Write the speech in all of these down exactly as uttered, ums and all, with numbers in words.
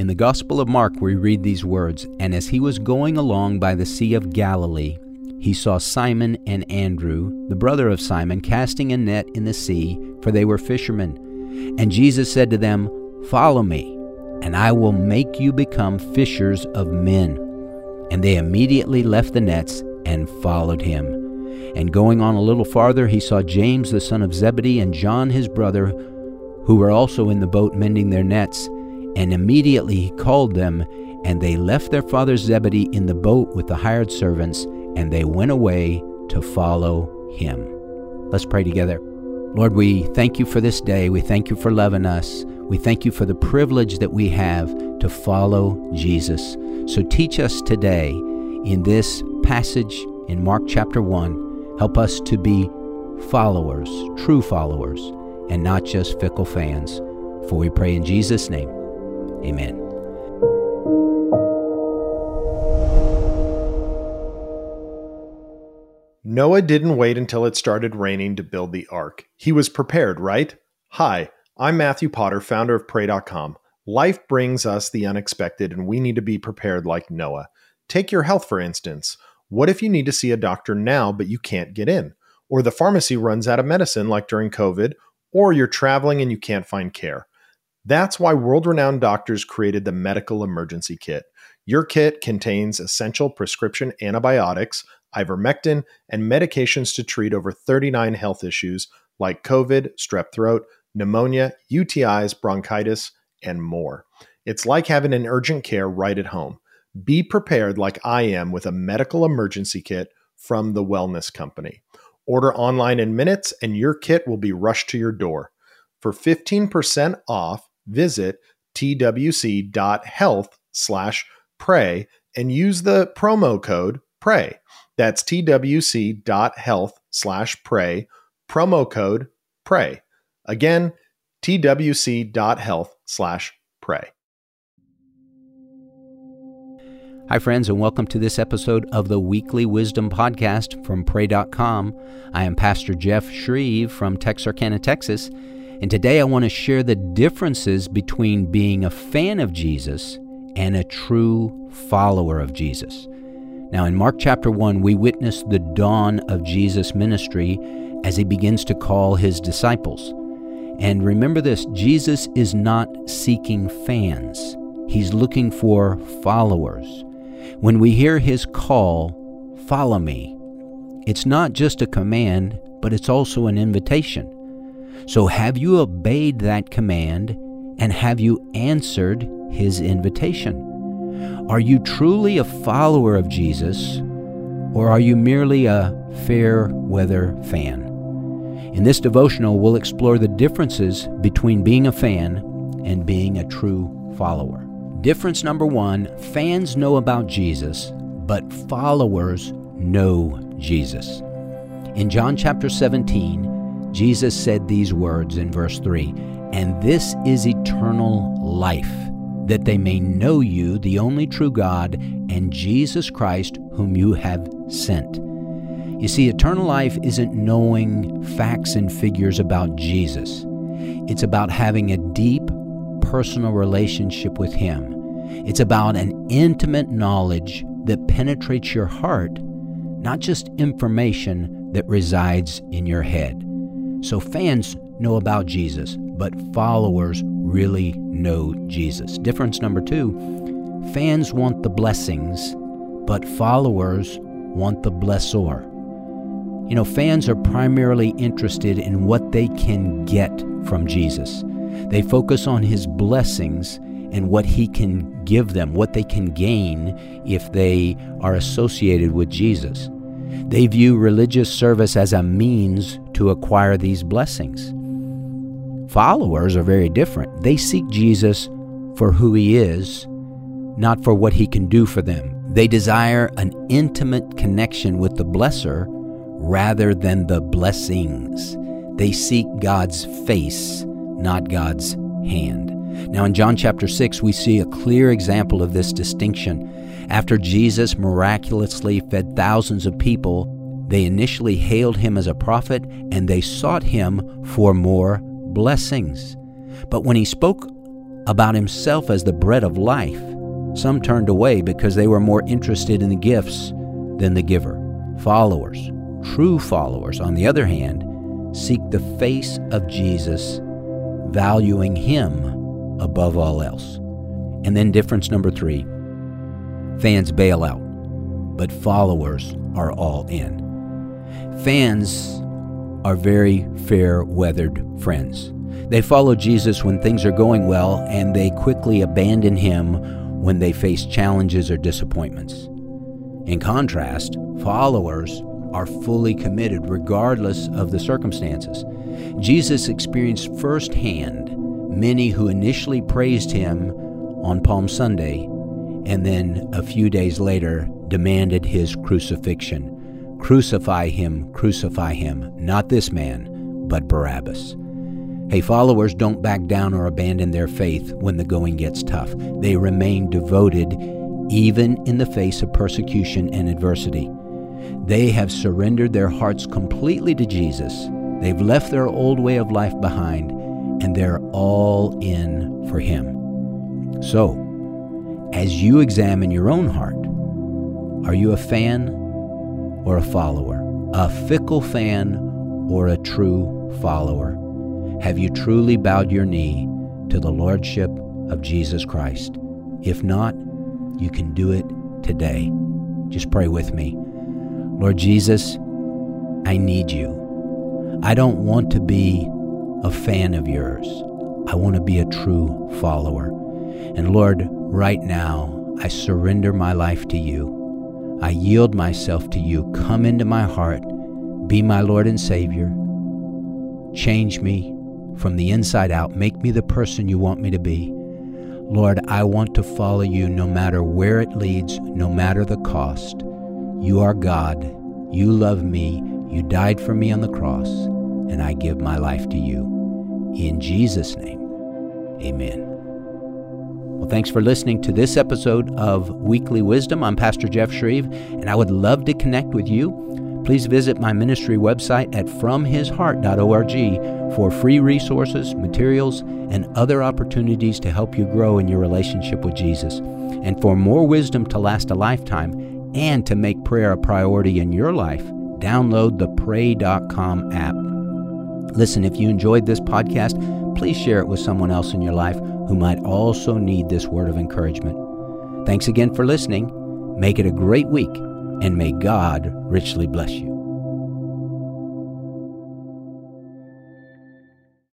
In the Gospel of Mark, we read these words, "And as he was going along by the Sea of Galilee, he saw Simon and Andrew, the brother of Simon, casting a net in the sea, for they were fishermen. And Jesus said to them, 'Follow me, and I will make you become fishers of men.' And they immediately left the nets and followed him. And going on a little farther, he saw James the son of Zebedee and John his brother, who were also in the boat mending their nets. And immediately he called them, and they left their father Zebedee in the boat with the hired servants, and they went away to follow him." Let's pray together. Lord, we thank you for this day. We thank you for loving us. We thank you for the privilege that we have to follow Jesus. So teach us today in this passage in Mark chapter one. Help us to be followers, true followers, and not just fickle fans. For we pray in Jesus' name. Amen. Noah didn't wait until it started raining to build the ark. He was prepared, right? Hi, I'm Matthew Potter, founder of Pray dot com. Life brings us the unexpected, and we need to be prepared like Noah. Take your health, for instance. What if you need to see a doctor now, but you can't get in? Or the pharmacy runs out of medicine, like during COVID, or you're traveling and you can't find care. That's why world-renowned doctors created the Medical Emergency Kit. Your kit contains essential prescription antibiotics, ivermectin, and medications to treat over thirty-nine health issues like COVID, strep throat, pneumonia, U T Is, bronchitis, and more. It's like having an urgent care right at home. Be prepared like I am with a Medical Emergency Kit from the Wellness Company. Order online in minutes and your kit will be rushed to your door. For fifteen percent off, visit twc.health slash pray and use the promo code pray. That's twc.health slash pray, promo code pray. Again, twc.health slash pray. Hi, friends, and welcome to this episode of the Weekly Wisdom Podcast from Pray dot com. I am Pastor Jeff Shreve from Texarkana, Texas. And today I want to share the differences between being a fan of Jesus and a true follower of Jesus. Now in Mark chapter one, we witness the dawn of Jesus' ministry as he begins to call his disciples. And remember this, Jesus is not seeking fans. He's looking for followers. When we hear his call, "Follow me," it's not just a command, but it's also an invitation. So have you obeyed that command, and have you answered his invitation? Are you truly a follower of Jesus, or are you merely a fair-weather fan? In this devotional, we'll explore the differences between being a fan and being a true follower. Difference number one, fans know about Jesus, but followers know Jesus. In John chapter seventeen, Jesus said these words in verse three, "And this is eternal life, that they may know you, the only true God, and Jesus Christ, whom you have sent." You see, eternal life isn't knowing facts and figures about Jesus. It's about having a deep, personal relationship with him. It's about an intimate knowledge that penetrates your heart, not just information that resides in your head. So fans know about Jesus, but followers really know Jesus. Difference number two, fans want the blessings, but followers want the blessor. You know, fans are primarily interested in what they can get from Jesus. They focus on his blessings and what he can give them, what they can gain if they are associated with Jesus. They view religious service as a means to acquire these blessings. Followers are very different. They seek Jesus for who he is, not for what he can do for them. They desire an intimate connection with the blesser rather than the blessings. They seek God's face, not God's hand. Now in John chapter six, we see a clear example of this distinction. After Jesus miraculously fed thousands of people, they initially hailed him as a prophet and they sought him for more blessings. But when he spoke about himself as the bread of life, some turned away because they were more interested in the gifts than the giver. Followers, true followers, on the other hand, seek the face of Jesus, valuing him above all else. And then difference number three, fans bail out, but followers are all in. Fans are very fair-weathered friends. They follow Jesus when things are going well, and they quickly abandon him when they face challenges or disappointments. In contrast, followers are fully committed regardless of the circumstances. Jesus experienced firsthand many who initially praised him on Palm Sunday and then a few days later demanded his crucifixion. Crucify him, crucify him, not this man, but Barabbas. Hey, followers don't back down or abandon their faith when the going gets tough. They remain devoted even in the face of persecution and adversity. They have surrendered their hearts completely to Jesus. They've left their old way of life behind, and they're all in for him. So, as you examine your own heart, are you a fan or a follower? A fickle fan or a true follower? Have you truly bowed your knee to the Lordship of Jesus Christ? If not, you can do it today. Just pray with me. Lord Jesus, I need you. I don't want to be a fan of yours. I want to be a true follower. And Lord, right now, I surrender my life to you. I yield myself to you. Come into my heart. Be my Lord and Savior. Change me from the inside out. Make me the person you want me to be. Lord, I want to follow you no matter where it leads, no matter the cost. You are God, you love me, you died for me on the cross, and I give my life to you. In Jesus' name, amen. Well, thanks for listening to this episode of Weekly Wisdom. I'm Pastor Jeff Shreve, and I would love to connect with you. Please visit my ministry website at from his heart dot org for free resources, materials, and other opportunities to help you grow in your relationship with Jesus. And for more wisdom to last a lifetime, and to make prayer a priority in your life, download the pray dot com app. Listen, if you enjoyed this podcast, please share it with someone else in your life who might also need this word of encouragement. Thanks again for listening. Make it a great week, and may God richly bless you.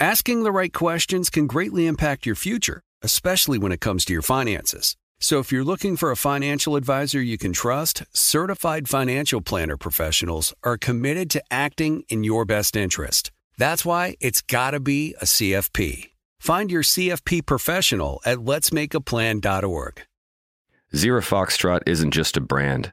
Asking the right questions can greatly impact your future, especially when it comes to your finances. So if you're looking for a financial advisor you can trust, certified financial planner professionals are committed to acting in your best interest. That's why it's got to be a C F P. Find your C F P professional at lets make a plan dot org. Zero Foxtrot isn't just a brand.